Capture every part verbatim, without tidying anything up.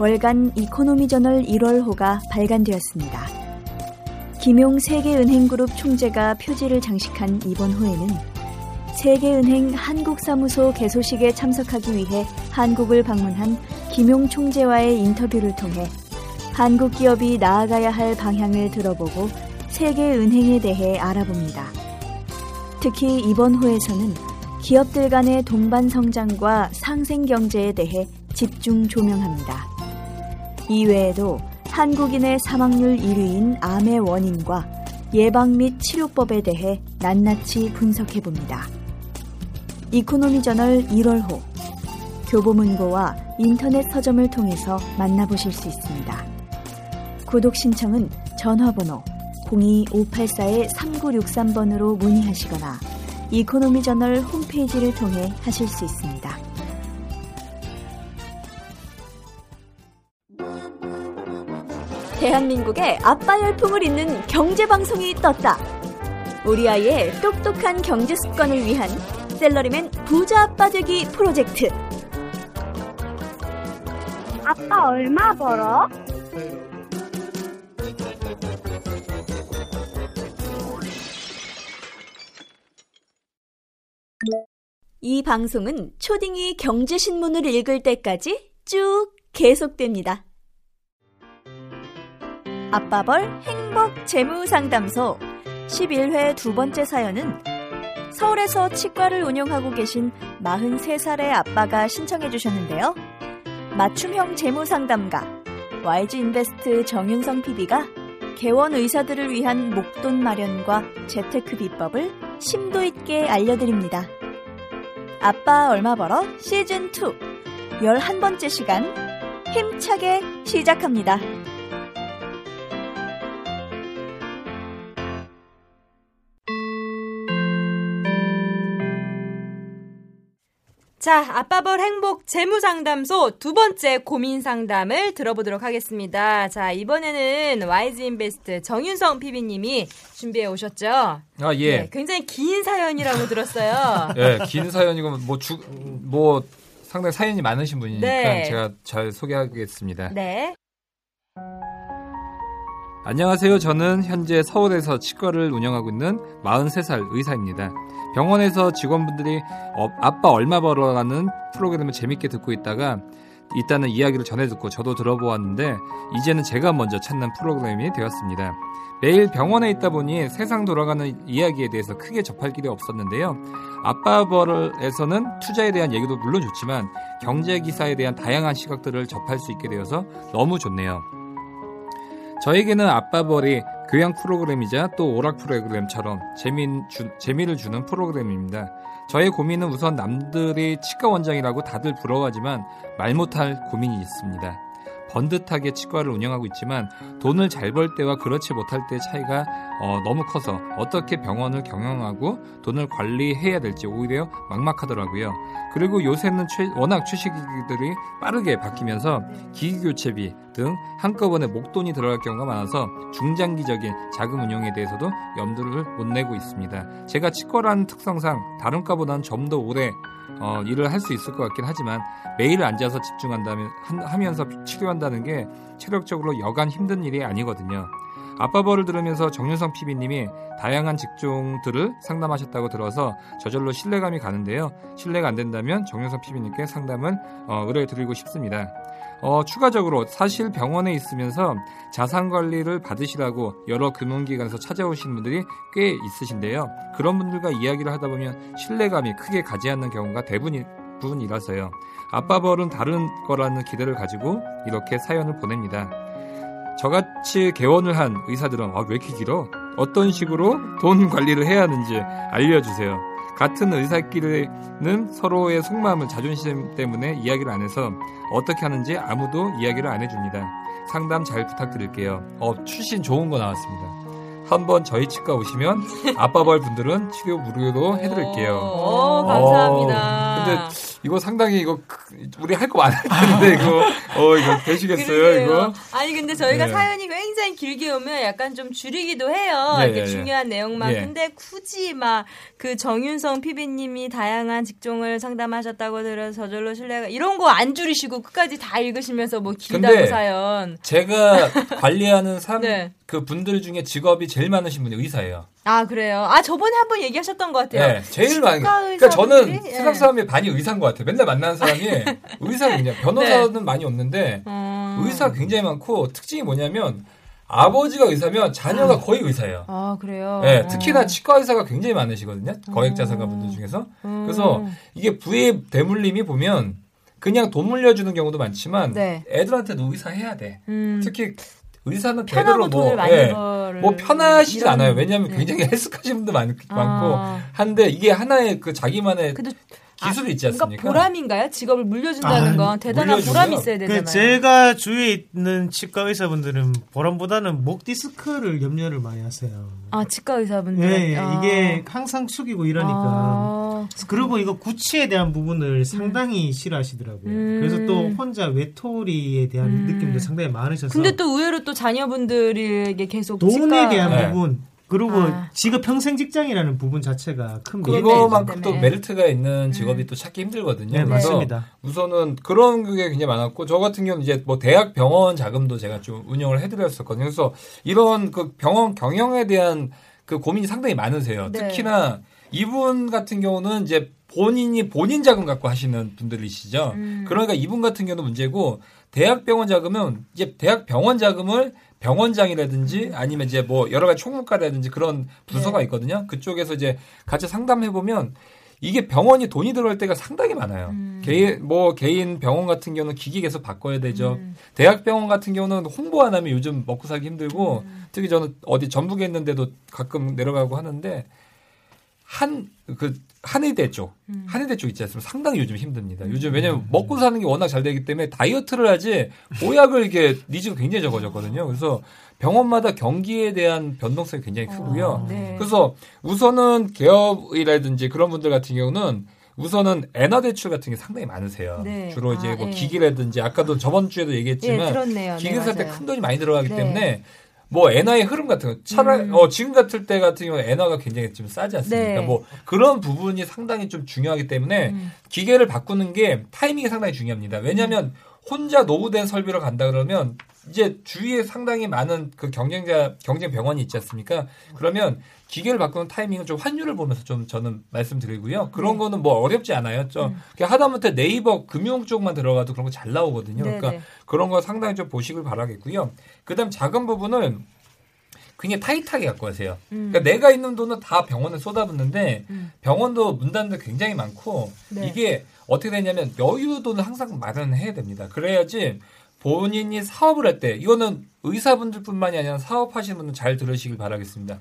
월간 이코노미저널 일월호가 발간되었습니다. 김용 세계은행그룹 총재가 표지를 장식한 이번 호에는 세계은행 한국사무소 개소식에 참석하기 위해 한국을 방문한 김용 총재와의 인터뷰를 통해 한국 기업이 나아가야 할 방향을 들어보고 세계은행에 대해 알아봅니다. 특히 이번 호에서는 기업들 간의 동반 성장과 상생 경제에 대해 집중 조명합니다. 이외에도 한국인의 사망률 일 위인 암의 원인과 예방 및 치료법에 대해 낱낱이 분석해봅니다. 이코노미저널 일월호, 교보문고와 인터넷 서점을 통해서 만나보실 수 있습니다. 구독 신청은 전화번호 공이 오팔사 삼구육삼 번으로 문의하시거나 이코노미저널 홈페이지를 통해 하실 수 있습니다. 대한민국의 아빠 열풍을 잇는 경제방송이 떴다. 우리 아이의 똑똑한 경제습관을 위한 샐러리맨 부자 아빠 되기 프로젝트. 아빠 얼마 벌어? 이 방송은 초딩이 경제신문을 읽을 때까지 쭉 계속됩니다. 아빠벌 행복 재무상담소 십일 회 두 번째 사연은 서울에서 치과를 운영하고 계신 마흔세 살의 아빠가 신청해 주셨는데요. 맞춤형 재무상담가 와이즈인베스트 정윤성 피디가 개원 의사들을 위한 목돈 마련과 재테크 비법을 심도 있게 알려드립니다. 아빠 얼마 벌어 시즌 투 열한 번째 시간, 힘차게 시작합니다. 자, 아빠벌 행복 재무상담소 두 번째 고민 상담을 들어보도록 하겠습니다. 자, 이번에는 와이즈인베스트 정윤성 피비님이 준비해 오셨죠? 아, 예. 네, 굉장히 긴 사연이라고 들었어요. 예, 긴 사연이고 뭐 주, 뭐 상당히 사연이 많으신 분이니까 네. 제가 잘 소개하겠습니다. 네. 안녕하세요. 저는 현재 서울에서 치과를 운영하고 있는 마흔세 살 의사입니다. 병원에서 직원분들이 아빠 얼마 벌어라는 프로그램을 재밌게 듣고 있다가 있다는 이야기를 전해 듣고 저도 들어보았는데 이제는 제가 먼저 찾는 프로그램이 되었습니다. 매일 병원에 있다 보니 세상 돌아가는 이야기에 대해서 크게 접할 길이 없었는데요. 아빠벌에서는 투자에 대한 얘기도 물론 좋지만 경제 기사에 대한 다양한 시각들을 접할 수 있게 되어서 너무 좋네요. 저에게는 아빠벌이 교양 프로그램이자 또 오락 프로그램처럼 재미, 주, 재미를 주는 프로그램입니다. 저의 고민은 우선 남들이 치과 원장이라고 다들 부러워하지만 말 못할 고민이 있습니다. 번듯하게 치과를 운영하고 있지만 돈을 잘 벌 때와 그렇지 못할 때의 차이가 어, 너무 커서 어떻게 병원을 경영하고 돈을 관리해야 될지 오히려 막막하더라고요. 그리고 요새는 최, 워낙 출시기기들이 빠르게 바뀌면서 기기교체비 등 한꺼번에 목돈이 들어갈 경우가 많아서 중장기적인 자금 운용에 대해서도 염두를 못 내고 있습니다. 제가 치과라는 특성상 다른 과보다는 좀 더 오래 어, 일을 할 수 있을 것 같긴 하지만 매일 앉아서 집중한다면 한, 하면서 치료한다는 게 체력적으로 여간 힘든 일이 아니거든요. 아빠벌을 들으면서 정윤성 피디님이 다양한 직종들을 상담하셨다고 들어서 저절로 신뢰감이 가는데요. 신뢰가 안 된다면 정윤성 피디님께 상담은 어, 의뢰드리고 싶습니다. 어, 추가적으로 사실 병원에 있으면서 자산관리를 받으시라고 여러 금융기관에서 찾아오시는 분들이 꽤 있으신데요. 그런 분들과 이야기를 하다 보면 신뢰감이 크게 가지 않는 경우가 대부분이라서요. 아빠벌은 다른 거라는 기대를 가지고 이렇게 사연을 보냅니다. 저같이 개원을 한 의사들은 아, 왜 이렇게 길어? 어떤 식으로 돈 관리를 해야 하는지 알려주세요. 같은 의사끼리는 서로의 속마음을 자존심 때문에 이야기를 안 해서 어떻게 하는지 아무도 이야기를 안 해줍니다. 상담 잘 부탁드릴게요. 어, 출신 좋은 거 나왔습니다. 한번 저희 치과 오시면 아빠벌 분들은 치료 무료로 해드릴게요. 오, 오, 감사합니다. 어, 근데 이거 상당히 이거 우리 할 거 많을 텐데 이거 어 이거 되시겠어요 이거? 아니 근데 저희가 네. 사연이 굉장히 길게 오면 약간 좀 줄이기도 해요. 네, 이렇게 네, 중요한 네. 내용만. 네. 근데 굳이 막 그 정윤성 피디님이 다양한 직종을 상담하셨다고 들어서 저절로 신뢰가 이런 거 안 줄이시고 끝까지 다 읽으시면서 뭐 길다고 사연. 제가 관리하는 사람 네. 그 분들 중에 직업이 제일 많으신 분이 의사예요. 아 그래요? 아 저번에 한번 얘기하셨던 것 같아요. 네, 제일 많은. 그러니까 저는 예. 세상 사람이 반이 의사인 것 같아요. 맨날 만나는 사람이 의사군요. 변호사는 네. 많이 없는데 음... 의사 굉장히 많고 특징이 뭐냐면 아버지가 의사면 자녀가 음. 거의 의사예요. 아 그래요? 네, 특히나 음. 치과 의사가 굉장히 많으시거든요. 거액자산가분들 중에서. 음. 그래서 이게 부의 대물림이 보면 그냥 돈 물려주는 경우도 많지만 네. 애들한테도 의사 해야 돼. 음. 특히. 의사는 대대로 뭐, 예, 뭐 편하시진 이런... 않아요. 왜냐하면 네. 굉장히 헬스카신 분도 많, 아... 많고 한데 이게 하나의 그 자기만의 그래도... 기술이 있지 않습니까? 그러니까 보람인가요? 직업을 물려준다는 아, 건 대단한 물려주면, 보람이 있어야 되잖아요. 그 제가 주위에 있는 치과 의사분들은 보람보다는 목 디스크를 염려를 많이 하세요. 아 치과 의사분들? 네. 아. 이게 항상 숙이고 이러니까. 아. 그리고 이거 구취에 대한 부분을 상당히 음. 싫어하시더라고요. 음. 그래서 또 혼자 외톨이에 대한 음. 느낌도 상당히 많으셔서. 근데 또 의외로 또 자녀분들에게 계속 돈에 치과... 대한 네. 부분. 그리고 아. 직업 평생 직장이라는 부분 자체가 큰 문제죠. 그거만큼 또 메리트가 있는 직업이 음. 또 찾기 힘들거든요. 네, 그래서 맞습니다. 우선은 그런 게 굉장히 많았고 저 같은 경우는 이제 뭐 대학 병원 자금도 제가 좀 운영을 해드렸었거든요. 그래서 이런 그 병원 경영에 대한 그 고민이 상당히 많으세요. 네. 특히나 이분 같은 경우는 이제 본인이 본인 자금 갖고 하시는 분들이시죠. 음. 그러니까 이분 같은 경우는 문제고 대학 병원 자금은 이제 대학 병원 자금을 병원장이라든지 아니면 이제 뭐 여러 가지 총무과라든지 그런 부서가 있거든요. 그쪽에서 이제 같이 상담해 보면 이게 병원이 돈이 들어갈 때가 상당히 많아요. 음. 개인 뭐 개인 병원 같은 경우는 기기 계속 바꿔야 되죠. 음. 대학 병원 같은 경우는 홍보 안 하면 요즘 먹고 살기 힘들고 음. 특히 저는 어디 전북에 있는데도 가끔 내려가고 하는데 한 그 한의대 쪽, 음. 한의대 쪽 있지 않습니까? 상당히 요즘 힘듭니다. 요즘 왜냐면 먹고 사는 게 워낙 잘 되기 때문에 다이어트를 하지 보약을 이게 니즈가 굉장히 적어졌거든요. 그래서 병원마다 경기에 대한 변동성이 굉장히 크고요. 아, 네. 그래서 우선은 개업이라든지 그런 분들 같은 경우는 우선은 엔화 대출 같은 게 상당히 많으세요. 네. 주로 이제 아, 뭐 네. 기기라든지 아까도 저번 주에도 얘기했지만 네, 기기 네, 살 때 큰 돈이 많이 들어가기 네. 때문에 뭐 엔화의 흐름 같은 거 차라리 음. 어 지금 같을 때 같은 경우 엔화가 굉장히 좀 싸지 않습니까? 네. 뭐 그런 부분이 상당히 좀 중요하기 때문에 음. 기계를 바꾸는 게 타이밍이 상당히 중요합니다. 왜냐하면 혼자 노후된 설비로 간다 그러면 이제 주위에 상당히 많은 그 경쟁자 경쟁 병원이 있지 않습니까? 그러면 기계를 바꾸는 타이밍은 좀 환율을 보면서 좀 저는 말씀드리고요. 그런 네. 거는 뭐 어렵지 않아요. 좀 음. 하다못해 네이버 금융 쪽만 들어가도 그런 거 잘 나오거든요. 네네. 그러니까 그런 거 상당히 좀 보시길 바라겠고요. 그다음 작은 부분은 굉장히 타이트하게 갖고 가세요. 음. 그러니까 내가 있는 돈은 다 병원에 쏟아붓는데 음. 병원도 문 닫는 데 굉장히 많고 네. 이게 어떻게 되냐면 여유 돈을 항상 마련해야 됩니다. 그래야지 본인이 사업을 할 때 이거는 의사분들뿐만이 아니라 사업하시는 분들 잘 들으시길 바라겠습니다.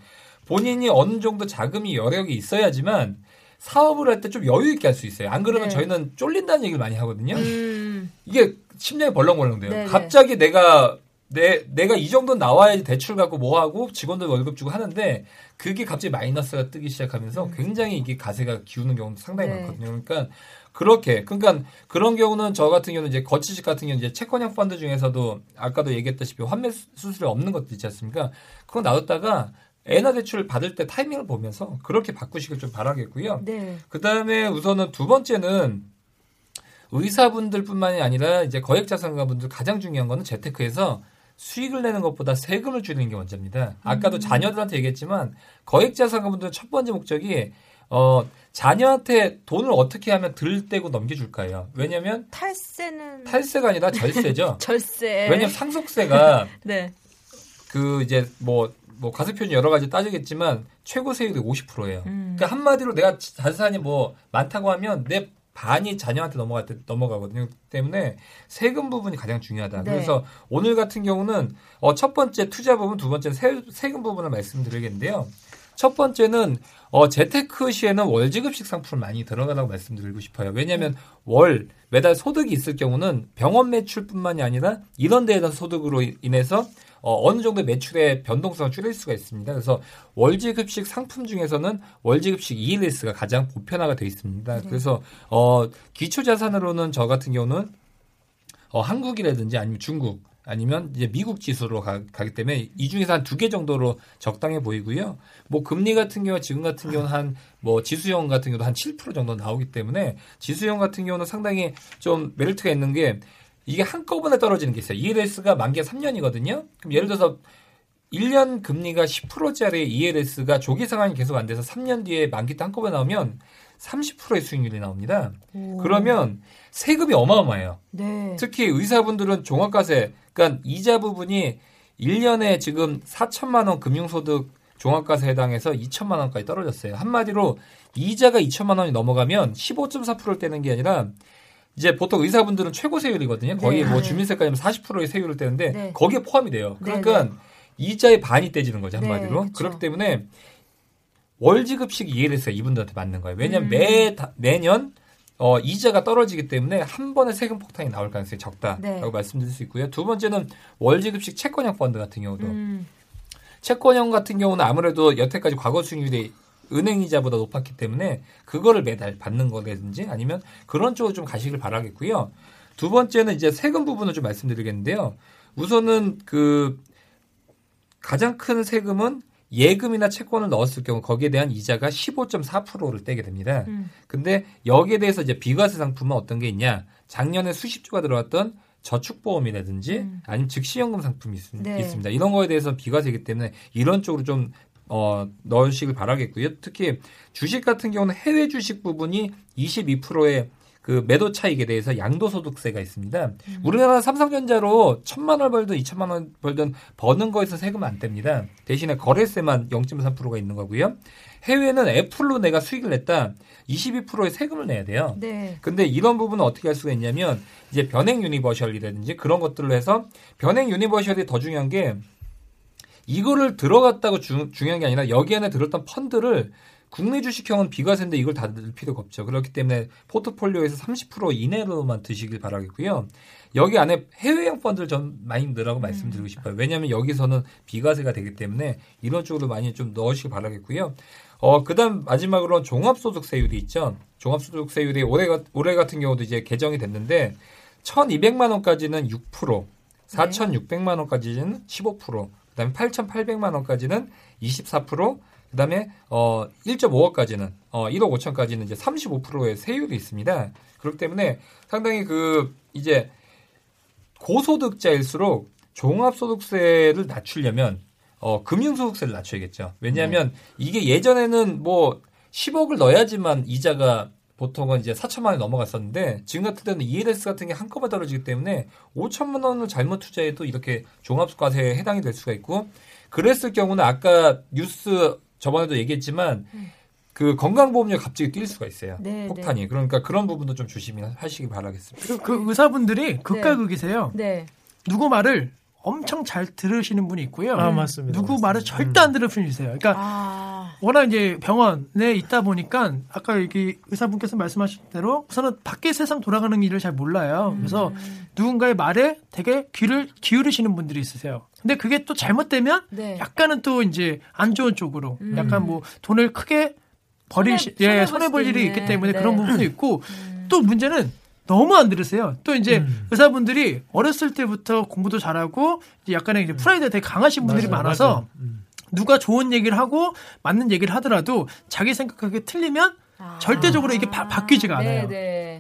본인이 어느 정도 자금이 여력이 있어야지만 사업을 할 때 좀 여유 있게 할 수 있어요. 안 그러면 네. 저희는 쫄린다는 얘기를 많이 하거든요. 음. 이게 심장이 벌렁벌렁돼요. 네네. 갑자기 내가 내 내가 이 정도 나와야지 대출 갖고 뭐 하고 직원들 월급 주고 하는데 그게 갑자기 마이너스가 뜨기 시작하면서 음. 굉장히 이게 가세가 기우는 경우도 상당히 네. 많거든요. 그러니까. 그렇게 그러니까 그런 경우는 저 같은 경우는 이제 거치식 같은 경우는 이제 채권형 펀드 중에서도 아까도 얘기했다시피 환매 수수료 없는 것도 있지 않습니까? 그거 놔뒀다가 엔화 대출을 받을 때 타이밍을 보면서 그렇게 바꾸시길 좀 바라겠고요. 네. 그 다음에 우선은 두 번째는 의사분들뿐만이 아니라 이제 거액자산가분들 가장 중요한 거는 재테크에서 수익을 내는 것보다 세금을 줄이는 게 먼저입니다. 아까도 음. 자녀들한테 얘기했지만 거액자산가분들은 첫 번째 목적이 어, 자녀한테 돈을 어떻게 하면 덜 떼고 넘겨줄 거예요. 왜냐면 탈세는 탈세가 아니라 절세죠. 절세. 왜냐면 상속세가 네. 그 이제 뭐 뭐 가세표는 여러 가지 따지겠지만 최고 세율이 오십 퍼센트예요. 음. 그러니까 한마디로 내가 자산이 뭐 많다고 하면 내 반이 자녀한테 넘어가, 넘어가거든요. 때문에 세금 부분이 가장 중요하다. 네. 그래서 오늘 같은 경우는 어, 첫 번째 투자 부분, 두 번째는 세, 세금 부분을 말씀드리겠는데요. 첫 번째는 어, 재테크 시에는 월지급식 상품을 많이 들어가라고 말씀드리고 싶어요. 왜냐하면 월, 매달 소득이 있을 경우는 병원 매출뿐만이 아니라 이런 데에 대한 소득으로 인해서 어, 어느 정도 매출의 변동성을 줄일 수가 있습니다. 그래서 월지급식 상품 중에서는 월지급식 이엘에스가 가장 보편화가 되어 있습니다. 그래서 어, 기초자산으로는 저 같은 경우는 어, 한국이라든지 아니면 중국 아니면 이제 미국 지수로 가, 가기 때문에 이 중에서 한 두 개 정도로 적당해 보이고요. 뭐 금리 같은 경우 지금 같은 경우는 한 뭐 지수형 같은 경우도 한 칠 퍼센트 정도 나오기 때문에 지수형 같은 경우는 상당히 좀 메리트가 있는 게 이게 한꺼번에 떨어지는 게 있어요. 이엘에스가 만기가 삼 년이거든요. 그럼 예를 들어서 일 년 금리가 십 퍼센트짜리 이엘에스가 조기 상환이 계속 안 돼서 삼 년 뒤에 만기 때 한꺼번에 나오면 삼십 퍼센트의 수익률이 나옵니다. 오. 그러면 세금이 어마어마해요. 네. 특히 의사분들은 종합과세, 그러니까 이자 부분이 일 년에 지금 사천만 원 금융소득 종합과세 해당해서 이천만 원까지 떨어졌어요. 한마디로 이자가 이천만 원이 넘어가면 십오 점 사 퍼센트를 떼는 게 아니라 이제 보통 의사분들은 최고 세율이거든요. 거의 네. 뭐 주민세까지면 사십 퍼센트의 세율을 떼는데 네. 거기에 포함이 돼요. 그러니까 네. 이자의 반이 떼지는 거죠. 한마디로. 네. 그렇기 때문에 월지급식 이엘에스가 이분들한테 맞는 거예요. 왜냐하면 음. 매, 다, 매년 어, 이자가 떨어지기 때문에 한 번에 세금 폭탄이 나올 가능성이 적다라고 네. 말씀드릴 수 있고요. 두 번째는 월지급식 채권형 펀드 같은 경우도. 음. 채권형 같은 경우는 아무래도 여태까지 과거 수익률이 은행이자보다 높았기 때문에 그거를 매달 받는 거라든지 아니면 그런 쪽으로 좀 가시길 바라겠고요. 두 번째는 이제 세금 부분을 좀 말씀드리겠는데요. 우선은 그 가장 큰 세금은 예금이나 채권을 넣었을 경우 거기에 대한 이자가 십오 점 사 퍼센트를 떼게 됩니다. 음. 근데 여기에 대해서 이제 비과세 상품은 어떤 게 있냐? 작년에 수십 조가 들어왔던 저축보험이라든지 음. 아니면 즉시연금 상품이 있, 네. 있습니다. 이런 거에 대해서 비과세이기 때문에 이런 쪽으로 좀 어, 넣으시길 바라겠고요. 특히 주식 같은 경우는 해외 주식 부분이 이십이 퍼센트의 그 매도 차익에 대해서 양도소득세가 있습니다. 음. 우리나라 삼성전자로 천만 원 벌든 이천만 원 벌든 버는 거에서 세금 안 뗍니다. 대신에 거래세만 영 점 삼 퍼센트가 있는 거고요. 해외는 애플로 내가 수익을 냈다. 이십이 퍼센트의 세금을 내야 돼요. 네. 근데 이런 부분은 어떻게 할 수가 있냐면 이제 변행 유니버셜이라든지 그런 것들로 해서 변행 유니버셜이 더 중요한 게 이거를 들어갔다고 주, 중요한 게 아니라 여기 안에 들었던 펀드를 국내 주식형은 비과세인데 이걸 다 넣을 필요가 없죠. 그렇기 때문에 포트폴리오에서 삼십 퍼센트 이내로만 드시길 바라겠고요. 여기 안에 해외형 펀드를 좀 많이 넣으라고 음. 말씀드리고 싶어요. 왜냐하면 여기서는 비과세가 되기 때문에 이런 쪽으로 많이 좀 넣으시길 바라겠고요. 어, 그 다음 마지막으로 종합소득세율이 있죠. 종합소득세율이 올해, 올해 같은 경우도 이제 개정이 됐는데 천이백만 원까지는 육 퍼센트, 사천육백만 원까지는 십오 퍼센트, 그 다음에 팔천팔백만 원까지는 이십사 퍼센트, 그 다음에, 어, 일 점 오억까지는, 어, 일억 오천까지는 이제 삼십오 퍼센트의 세율이 있습니다. 그렇기 때문에 상당히 그, 이제, 고소득자일수록 종합소득세를 낮추려면, 어, 금융소득세를 낮춰야겠죠. 왜냐하면 음. 이게 예전에는 뭐, 십억을 넣어야지만 이자가 보통은 이제 사천만 원이 넘어갔었는데, 지금 같은 때는 이엘에스 같은 게 한꺼번에 떨어지기 때문에 오천만 원을 잘못 투자해도 이렇게 종합과세에 해당이 될 수가 있고, 그랬을 경우는 아까 뉴스, 저번에도 얘기했지만 그 건강보험료 갑자기 뛸 수가 있어요. 네, 폭탄이. 네. 그러니까 그런 부분도 좀 조심하시기 바라겠습니다. 그 의사분들이 극과 극이세요. 네. 누구 말을 엄청 잘 들으시는 분이 있고요. 아, 맞습니다. 누구 맞습니다. 말을 절대 안 들으시는 분이 있어요. 그러니까 아. 워낙 이제 병원에 있다 보니까 아까 여기 의사분께서 말씀하신 대로 우선은 밖에 세상 돌아가는 일을 잘 몰라요. 그래서 음. 누군가의 말에 되게 귀를 기울이시는 분들이 있으세요. 근데 그게 또 잘못되면 네. 약간은 또 이제 안 좋은 쪽으로 음. 약간 뭐 돈을 크게 버릴 손해, 예, 손해 볼 일이 있네. 있기 때문에 네. 그런 부분도 있고 음. 또 문제는 너무 안 들으세요. 또 이제 음. 의사분들이 어렸을 때부터 공부도 잘하고 이제 약간의 이제 프라이드가 되게 강하신 분들이 맞아요, 많아서 음. 누가 좋은 얘기를 하고 맞는 얘기를 하더라도 자기 생각하기에 틀리면 아. 절대적으로 이게 바, 바뀌지가 않아요.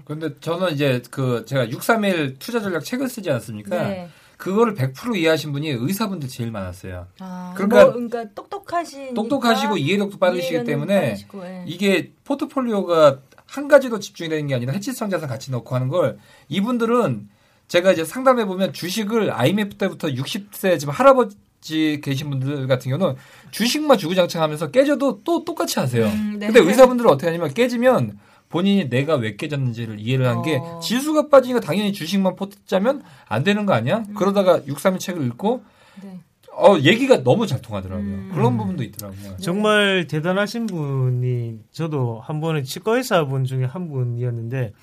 그런데 저는 이제 그 제가 육삼일 투자 전략 책을 쓰지 않습니까? 네. 그거를 백 퍼센트 이해하신 분이 의사분들 제일 많았어요. 아, 그러니까, 뭐, 그러니까 똑똑하시니까 똑똑하시고 이해력도 빠르시기 때문에 빠르시고, 예. 이게 포트폴리오가 한 가지로 집중이 되는 게 아니라 해치성 자산 같이 넣고 하는 걸 이분들은 제가 이제 상담해 보면 주식을 아이엠에프 때부터 육십 세 지금 할아버지 계신 분들 같은 경우는 주식만 주구장창하면서 깨져도 또 똑같이 하세요. 음, 네. 근데 의사분들은 어떻게 하냐면 깨지면 본인이 내가 왜 깨졌는지를 이해를 한 게 어. 지수가 빠지니까 당연히 주식만 포트짜면 안 되는 거 아니야? 음. 그러다가 육삼이 책을 읽고 네. 어 얘기가 너무 잘 통하더라고요. 음. 그런 부분도 있더라고요. 정말 대단하신 분이 저도 한 번은 치과의사분 중에 한 분이었는데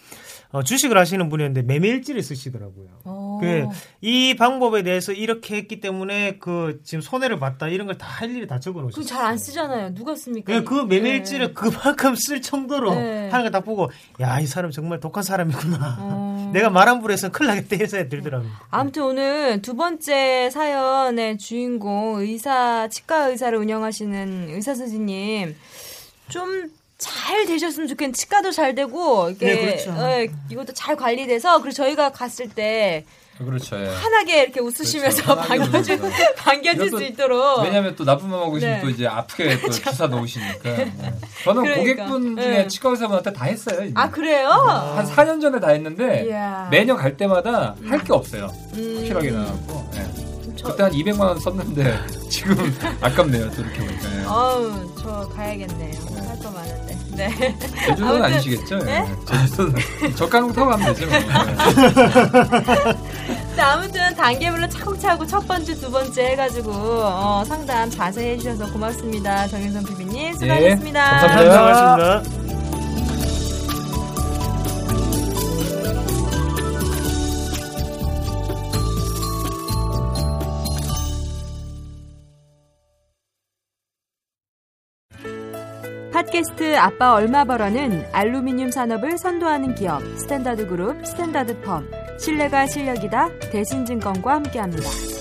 어, 주식을 하시는 분이었는데 매매일지를 쓰시더라고요. 그, 이 방법에 대해서 이렇게 했기 때문에 그 지금 손해를 봤다 이런 걸 다 할 일이 다 적어놓으셨어요. 그 잘 안 쓰잖아요. 누가 씁니까? 네, 그 매매일지를 네. 그만큼 쓸 정도로 네. 하는 걸 딱 보고 야, 이 사람 정말 독한 사람이구나. 어. 내가 말한불에서 큰일 나겠다 해서 들더라고요. 아무튼 오늘 두 번째 사연의 주인공 의사 치과 의사를 운영하시는 의사 선생님 좀 잘 되셨으면 좋겠는 치과도 잘 되고 이게 네, 그렇죠. 예, 이것도 잘 관리돼서 그리고 저희가 갔을 때 그렇죠. 예. 환하게 이렇게 웃으시면서 그렇죠. 반겨줄 반겨줄 수 있도록 왜냐하면 또 나쁜 맘 하고 있으면 네. 또 이제 아프게 또 주사 넣으시니까 네. 저는 그러니까. 고객분 중에 네. 치과 의사분한테 다 했어요. 이미. 아 그래요? 한 사 년 전에 다 했는데 이야. 매년 갈 때마다 할 게 없어요. 음. 확실하게 나왔고 네. 저... 그때 한 이백만 원 썼는데 지금 아깝네요. 또 이렇게 보니까. 네. 어우, 저 가야겠네요. 네. 할 거 많은데. 네. 제주도는 아무튼... 아니시겠죠? 네? 제주도는 저가는 타고 가면 되죠. 네, 아무튼 단계별로 차곡차곡 첫 번째, 두 번째 해가지고 어, 상담 자세히 해주셔서 고맙습니다. 정윤성 피비님 수고하셨습니다. 네. 감사합니다. 감사합니다. 팟캐스트 아빠 얼마 벌어는 알루미늄 산업을 선도하는 기업 스탠다드 그룹, 스탠다드 펌, 신뢰가 실력이다, 대신증권과 함께합니다.